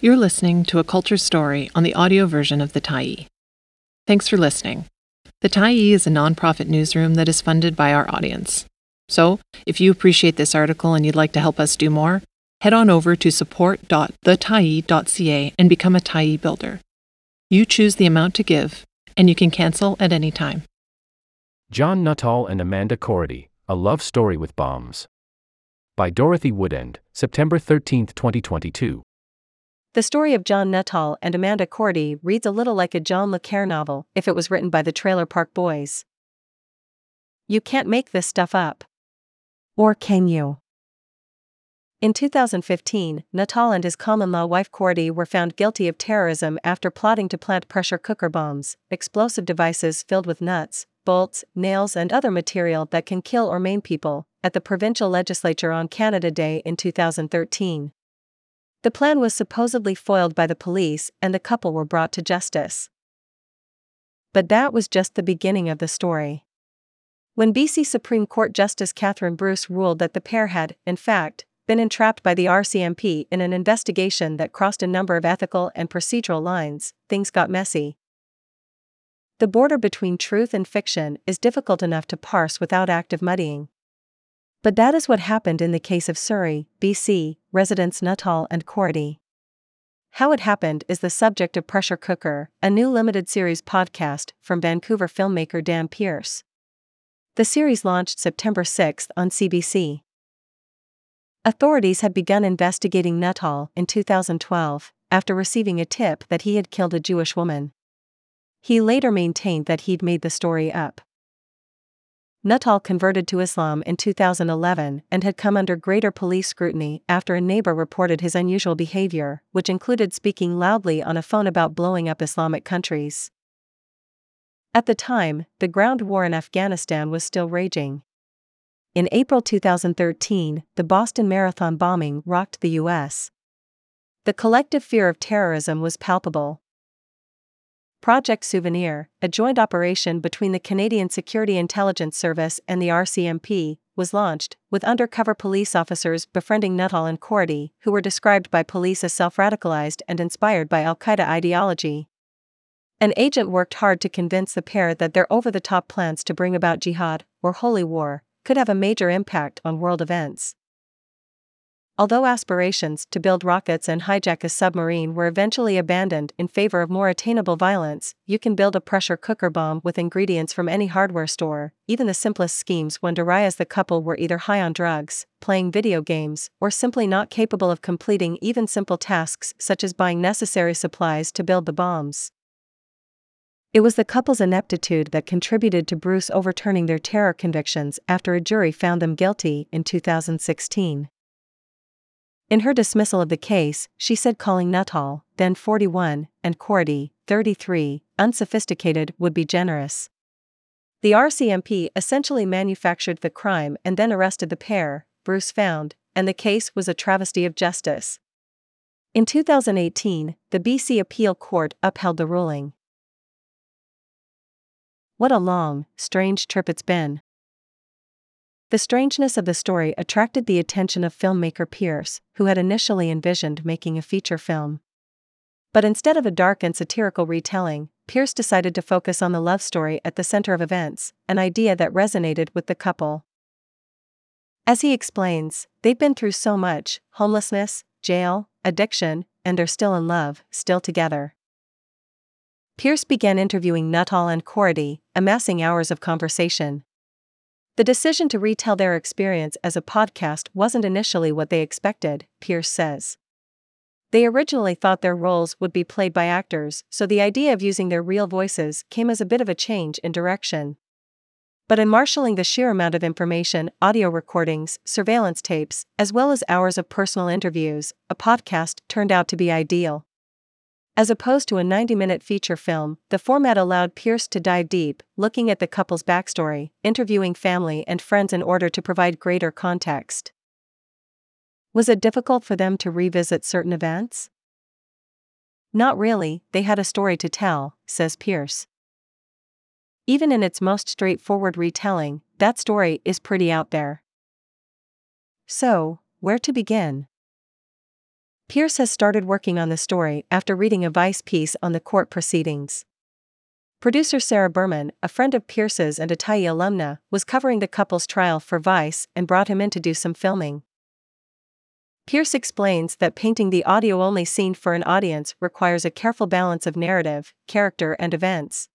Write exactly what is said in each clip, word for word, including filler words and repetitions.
You're listening to A Culture Story on the audio version of the Tyee. Thanks for listening. The Tyee is a nonprofit newsroom that is funded by our audience. So, if you appreciate this article and you'd like to help us do more, head on over to support dot the tyee dot c a and become a Tyee builder. You choose the amount to give, and you can cancel at any time. John Nuttall and Amanda Korody, A Love Story with Bombs. By Dorothy Woodend, September thirteenth, twenty twenty-two. The story of John Nuttall and Amanda Korody reads a little like a John Le Carré novel if it was written by the Trailer Park Boys. You can't make this stuff up. Or can you? In two thousand fifteen, Nuttall and his common-law wife Korody were found guilty of terrorism after plotting to plant pressure cooker bombs, explosive devices filled with nuts, bolts, nails and other material that can kill or maim people, at the provincial legislature on Canada Day in two thousand thirteen. The plan was supposedly foiled by the police and the couple were brought to justice. But that was just the beginning of the story. When B C Supreme Court Justice Catherine Bruce ruled that the pair had, in fact, been entrapped by the R C M P in an investigation that crossed a number of ethical and procedural lines, things got messy. The border between truth and fiction is difficult enough to parse without active muddying. But that is what happened in the case of Surrey, B C, residents Nuttall and Korody. How it happened is the subject of Pressure Cooker, a new limited series podcast from Vancouver filmmaker Dan Pierce. The series launched September sixth on C B C. Authorities had begun investigating Nuttall in two thousand twelve, after receiving a tip that he had killed a Jewish woman. He later maintained that he'd made the story up. Nuttall converted to Islam in two thousand eleven and had come under greater police scrutiny after a neighbor reported his unusual behavior, which included speaking loudly on a phone about blowing up Islamic countries. At the time, the ground war in Afghanistan was still raging. In April two thousand thirteen, the Boston Marathon bombing rocked the U S. The collective fear of terrorism was palpable. Project Souvenir, a joint operation between the Canadian Security Intelligence Service and the R C M P, was launched, with undercover police officers befriending Nuttall and Korody, who were described by police as self-radicalized and inspired by Al-Qaeda ideology. An agent worked hard to convince the pair that their over-the-top plans to bring about jihad, or holy war, could have a major impact on world events. Although aspirations to build rockets and hijack a submarine were eventually abandoned in favor of more attainable violence, you can build a pressure cooker bomb with ingredients from any hardware store, even the simplest schemes when awry as the couple were either high on drugs, playing video games, or simply not capable of completing even simple tasks such as buying necessary supplies to build the bombs. It was the couple's ineptitude that contributed to Bruce overturning their terror convictions after a jury found them guilty in two thousand sixteen. In her dismissal of the case, she said calling Nuttall, then forty-one, and Korody, thirty-three, unsophisticated would be generous. The R C M P essentially manufactured the crime and then arrested the pair, Bruce found, and the case was a travesty of justice. In two thousand eighteen, the B C Appeal Court upheld the ruling. What a long, strange trip it's been. The strangeness of the story attracted the attention of filmmaker Pierce, who had initially envisioned making a feature film. But instead of a dark and satirical retelling, Pierce decided to focus on the love story at the center of events, an idea that resonated with the couple. As he explains, they've been through so much, homelessness, jail, addiction, and are still in love, still together. Pierce began interviewing Nuttall and Korody, amassing hours of conversation. The decision to retell their experience as a podcast wasn't initially what they expected, Pierce says. They originally thought their roles would be played by actors, so the idea of using their real voices came as a bit of a change in direction. But in marshalling the sheer amount of information, audio recordings, surveillance tapes, as well as hours of personal interviews, a podcast turned out to be ideal. As opposed to a ninety-minute feature film, the format allowed Pierce to dive deep, looking at the couple's backstory, interviewing family and friends in order to provide greater context. Was it difficult for them to revisit certain events? Not really, they had a story to tell, says Pierce. Even in its most straightforward retelling, that story is pretty out there. So, where to begin? Pierce has started working on the story after reading a Vice piece on the court proceedings. Producer Sarah Berman, a friend of Pierce's and a Tyee alumna, was covering the couple's trial for Vice and brought him in to do some filming. Pierce explains that painting the audio-only scene for an audience requires a careful balance of narrative, character and events.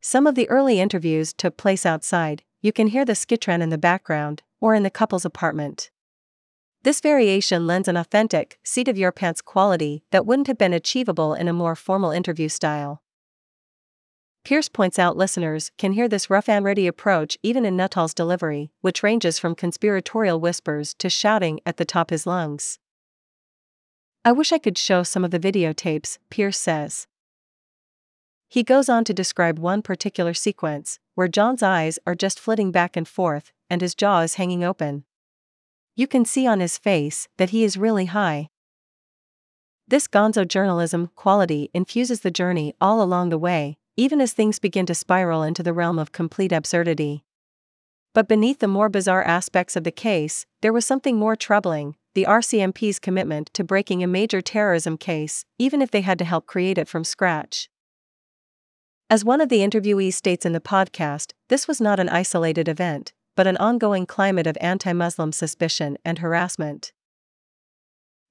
Some of the early interviews took place outside. You can hear the skitran in the background, or in the couple's apartment. This variation lends an authentic, seat-of-your-pants quality that wouldn't have been achievable in a more formal interview style. Pierce points out listeners can hear this rough and ready approach even in Nuttall's delivery, which ranges from conspiratorial whispers to shouting at the top of his lungs. "I wish I could show some of the videotapes," Pierce says. He goes on to describe one particular sequence, where John's eyes are just flitting back and forth, and his jaw is hanging open. You can see on his face that he is really high. This gonzo journalism quality infuses the journey all along the way, even as things begin to spiral into the realm of complete absurdity. But beneath the more bizarre aspects of the case, there was something more troubling, the R C M P's commitment to breaking a major terrorism case, even if they had to help create it from scratch. As one of the interviewees states in the podcast, this was not an isolated event, but an ongoing climate of anti-Muslim suspicion and harassment.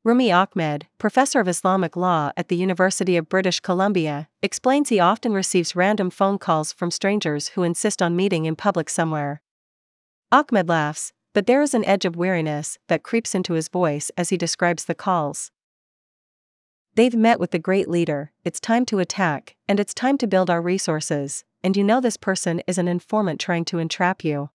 Rumi Ahmed, professor of Islamic law at the University of British Columbia, explains he often receives random phone calls from strangers who insist on meeting in public somewhere. Ahmed laughs, but there is an edge of weariness that creeps into his voice as he describes the calls. "They've met with the great leader, it's time to attack, and it's time to build our resources, and you know this person is an informant trying to entrap you."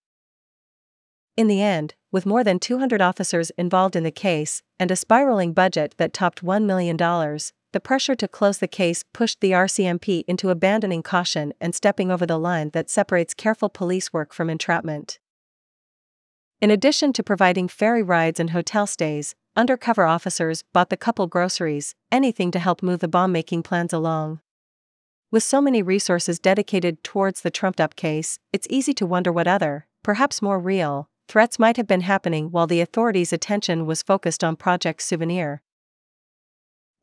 In the end, with more than two hundred officers involved in the case, and a spiraling budget that topped one million dollars, the pressure to close the case pushed the R C M P into abandoning caution and stepping over the line that separates careful police work from entrapment. In addition to providing ferry rides and hotel stays, undercover officers bought the couple groceries, anything to help move the bomb-making plans along. With so many resources dedicated towards the trumped-up case, it's easy to wonder what other, perhaps more real, threats might have been happening while the authorities' attention was focused on Project Souvenir.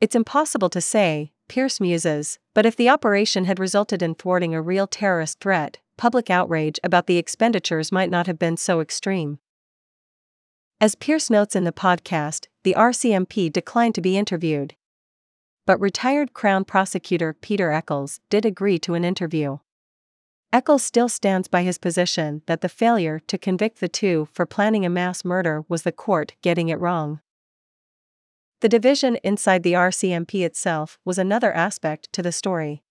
"It's impossible to say," Pierce muses, "but if the operation had resulted in thwarting a real terrorist threat, public outrage about the expenditures might not have been so extreme." As Pierce notes in the podcast, the R C M P declined to be interviewed. But retired Crown Prosecutor Peter Eccles did agree to an interview. Eccles still stands by his position that the failure to convict the two for planning a mass murder was the court getting it wrong. The division inside the R C M P itself was another aspect to the story.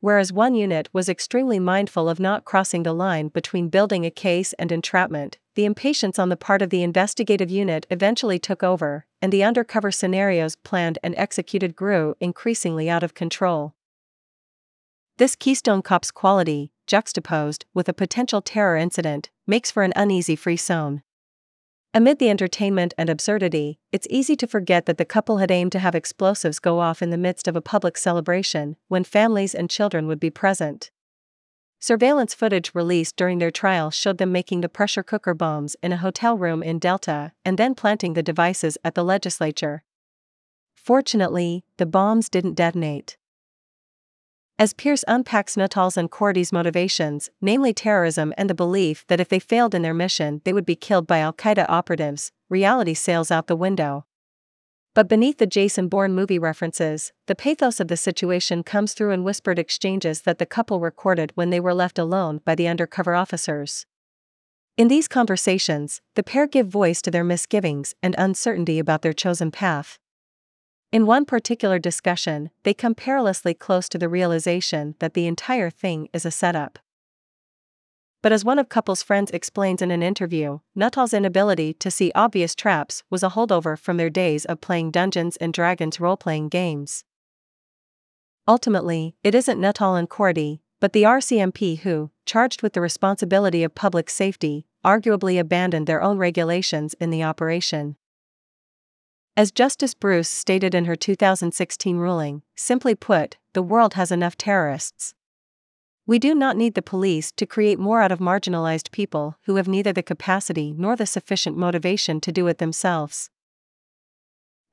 Whereas one unit was extremely mindful of not crossing the line between building a case and entrapment, the impatience on the part of the investigative unit eventually took over, and the undercover scenarios planned and executed grew increasingly out of control. This Keystone Cops quality, juxtaposed with a potential terror incident, makes for an uneasy free zone. Amid the entertainment and absurdity, it's easy to forget that the couple had aimed to have explosives go off in the midst of a public celebration, when families and children would be present. Surveillance footage released during their trial showed them making the pressure cooker bombs in a hotel room in Delta, and then planting the devices at the legislature. Fortunately, the bombs didn't detonate. As Pierce unpacks Nuttall's and Korody's motivations, namely terrorism and the belief that if they failed in their mission they would be killed by Al-Qaeda operatives, reality sails out the window. But beneath the Jason Bourne movie references, the pathos of the situation comes through in whispered exchanges that the couple recorded when they were left alone by the undercover officers. In these conversations, the pair give voice to their misgivings and uncertainty about their chosen path. In one particular discussion, they come perilously close to the realization that the entire thing is a setup. But as one of couple's friends explains in an interview, Nuttall's inability to see obvious traps was a holdover from their days of playing Dungeons and Dragons role-playing games. Ultimately, it isn't Nuttall and Korody, but the R C M P who, charged with the responsibility of public safety, arguably abandoned their own regulations in the operation. As Justice Bruce stated in her two thousand sixteen ruling, simply put, the world has enough terrorists. We do not need the police to create more out of marginalized people who have neither the capacity nor the sufficient motivation to do it themselves.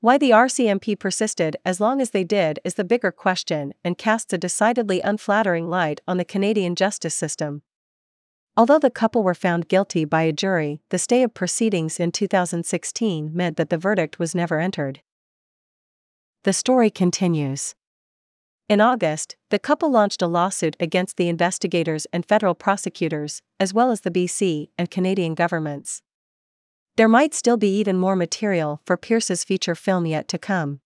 Why the R C M P persisted as long as they did is the bigger question and casts a decidedly unflattering light on the Canadian justice system. Although the couple were found guilty by a jury, the stay of proceedings in two thousand sixteen meant that the verdict was never entered. The story continues. In August, the couple launched a lawsuit against the investigators and federal prosecutors, as well as the B C and Canadian governments. There might still be even more material for Pierce's feature film yet to come.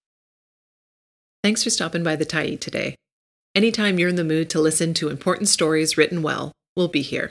Thanks for stopping by the Tyee today. Anytime you're in the mood to listen to important stories written well, we'll be here.